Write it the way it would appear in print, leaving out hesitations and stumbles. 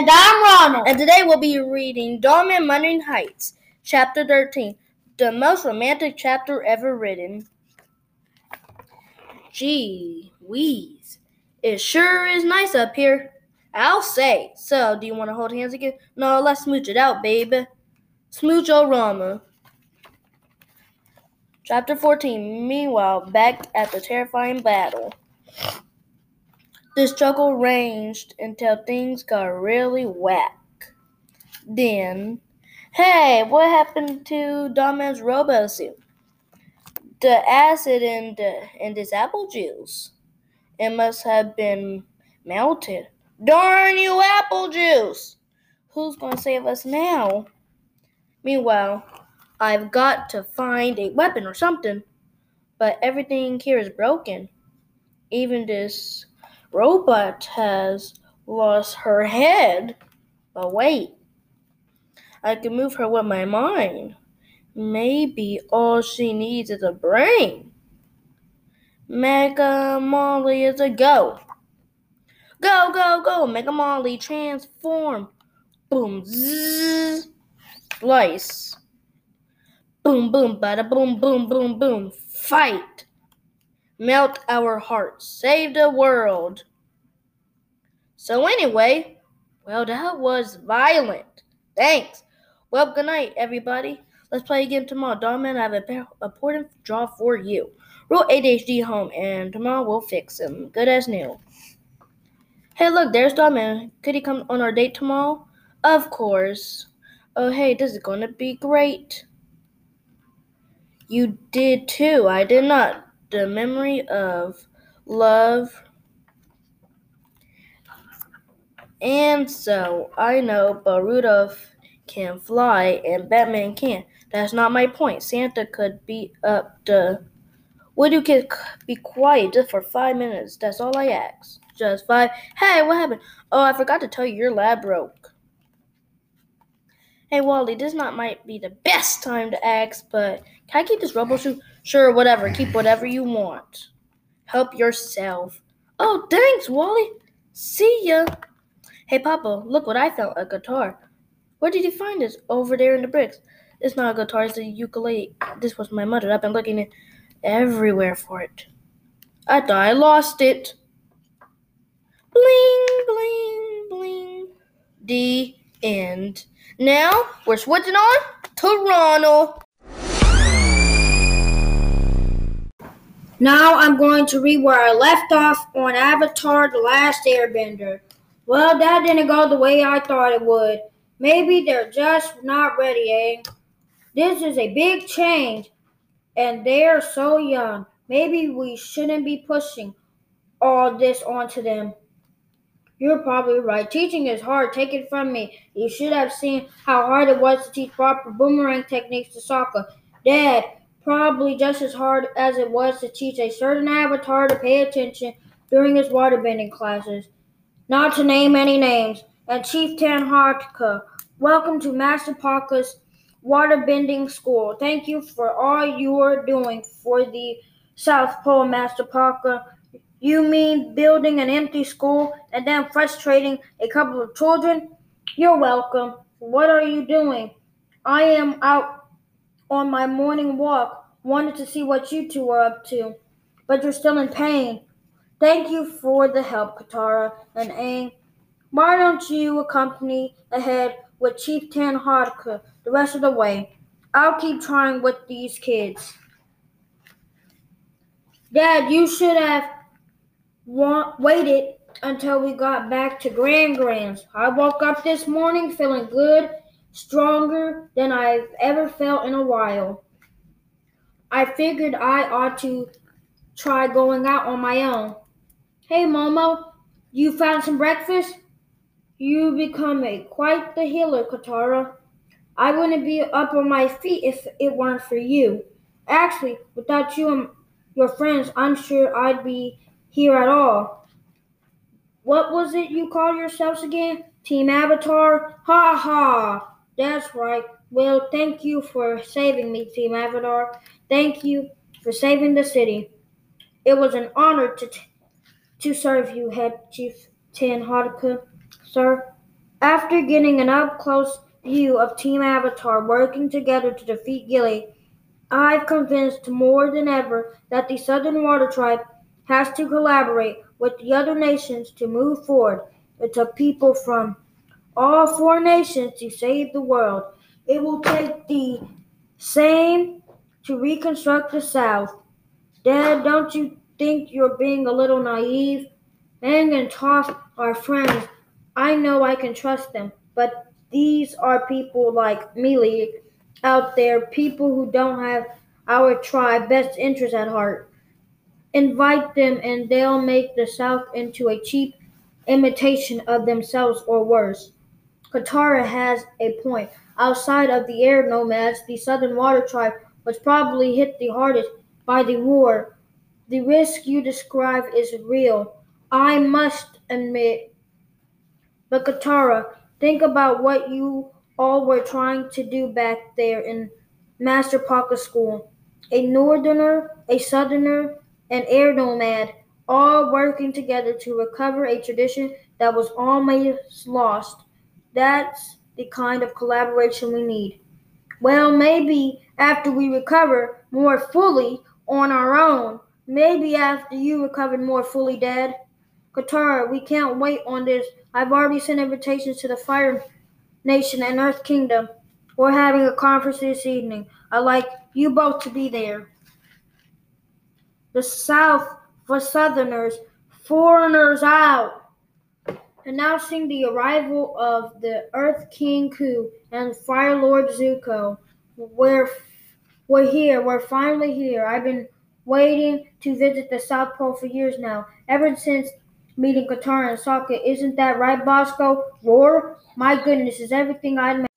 And I'm Ronald. And today we'll be reading Dormant Munning Heights, Chapter 13, the most romantic chapter ever written. Gee whiz, it sure is nice up here. I'll say. So, do you want to hold hands again? No, let's smooch it out, baby. Smooch-o-rama. Chapter 14, meanwhile, back at the terrifying battle. This struggle ranged until things got really whack. Then, hey, what happened to Dom's robo suit? The acid in his apple juice. It must have been melted. Darn you, apple juice! Who's going to save us now? Meanwhile, I've got to find a weapon or something. But everything here is broken. Even this robot has lost her head. But wait. I can move her with my mind. Maybe all she needs is a brain. Mega Molly is a go. Go, go, go, Mega Molly, transform. Boom, zzz, slice. Boom, boom, bada boom, boom, boom, boom. Fight. Melt our hearts. Save the world. So anyway, well, that was violent. Thanks. Well, good night, everybody. Let's play again tomorrow. Dominic, I have an important draw for you. Roll ADHD home, and tomorrow we'll fix him. Good as new. Hey, look, there's Dominic. Could he come on our date tomorrow? Of course. Oh, hey, this is going to be great. You did too. I did not. The memory of love. And so, I know, but Rudolph can fly and Batman can. That's not my point. Santa could beat up the... Would you kids be quiet just for 5 minutes? That's all I asked. Just 5. Hey, what happened? Oh, I forgot to tell you, your lab broke. Hey, Wally, this not might be the best time to ask, but can I keep this rubble shoe? Sure, whatever. Keep whatever you want. Help yourself. Oh, thanks, Wally. See ya. Hey, Papa, look what I found, a guitar. Where did you find this? Over there in the bricks. It's not a guitar, it's a ukulele. This was my mother. I've been looking everywhere for it. I thought I lost it. Bling, bling, bling. The end. Now, we're switching on to Ronald. Now I'm going to read where I left off on Avatar: The Last Airbender. Well, that didn't go the way I thought it would. Maybe they're just not ready, Aang. This is a big change, and they're so young. Maybe we shouldn't be pushing all this onto them. You're probably right. Teaching is hard. Take it from me. You should have seen how hard it was to teach proper boomerang techniques to Sokka. Dad, probably just as hard as it was to teach a certain avatar to pay attention during his waterbending classes. Not to name any names. And Chief Tanhaka, welcome to Master Pakku's waterbending school. Thank you for all you are doing for the South Pole, Master Pakku. You mean building an empty school and then frustrating a couple of children? You're welcome. What are you doing? I am out on my morning walk. Wanted to see what you two are up to, but you're still in pain. Thank you for the help, Katara and Aang. Why don't you accompany ahead with Chief Tanhaka the rest of the way? I'll keep trying with these kids. Dad, you should have waited until we got back to Grand-Grand's. I woke up this morning feeling good, stronger than I've ever felt in a while. I figured I ought to try going out on my own. Hey, Momo, you found some breakfast? You become quite the healer, Katara. I wouldn't be up on my feet if it weren't for you. Actually, without you and your friends, I'm sure I'd be here at all. What was it you called yourselves again? Team Avatar? Ha ha! That's right. Well, thank you for saving me, Team Avatar. Thank you for saving the city. It was an honor to serve you, Head Chief Tanhaka, sir. After getting an up-close view of Team Avatar working together to defeat Gilly, I've convinced more than ever that the Southern Water Tribe has to collaborate with the other nations to move forward. It took people from all four nations to save the world. It will take the same to reconstruct the South. Dad, don't you think you're being a little naive? Aang and Toph are friends. I know I can trust them, but these are people like Mealy out there, people who don't have our tribe's best interests at heart. Invite them and they'll make the South into a cheap imitation of themselves or worse. Katara has a point. Outside of the air nomads, the Southern Water Tribe was probably hit the hardest by the war. The risk you describe is real, I must admit. But Katara, think about what you all were trying to do back there in Master Pakku's school. A northerner, a southerner, an air nomad, all working together to recover a tradition that was almost lost. That's the kind of collaboration we need. Well, maybe after we recover more fully on our own. Maybe after you recovered more fully, Dad. Katara, we can't wait on this. I've already sent invitations to the Fire Nation and Earth Kingdom. We're having a conference this evening. I'd like you both to be there. The South for Southerners, foreigners out. Announcing the arrival of the Earth King Ku and Fire Lord Zuko. We're here. We're finally here. I've been waiting to visit the South Pole for years now, ever since meeting Katara and Sokka. Isn't that right, Bosco? Roar? My goodness, is everything I'd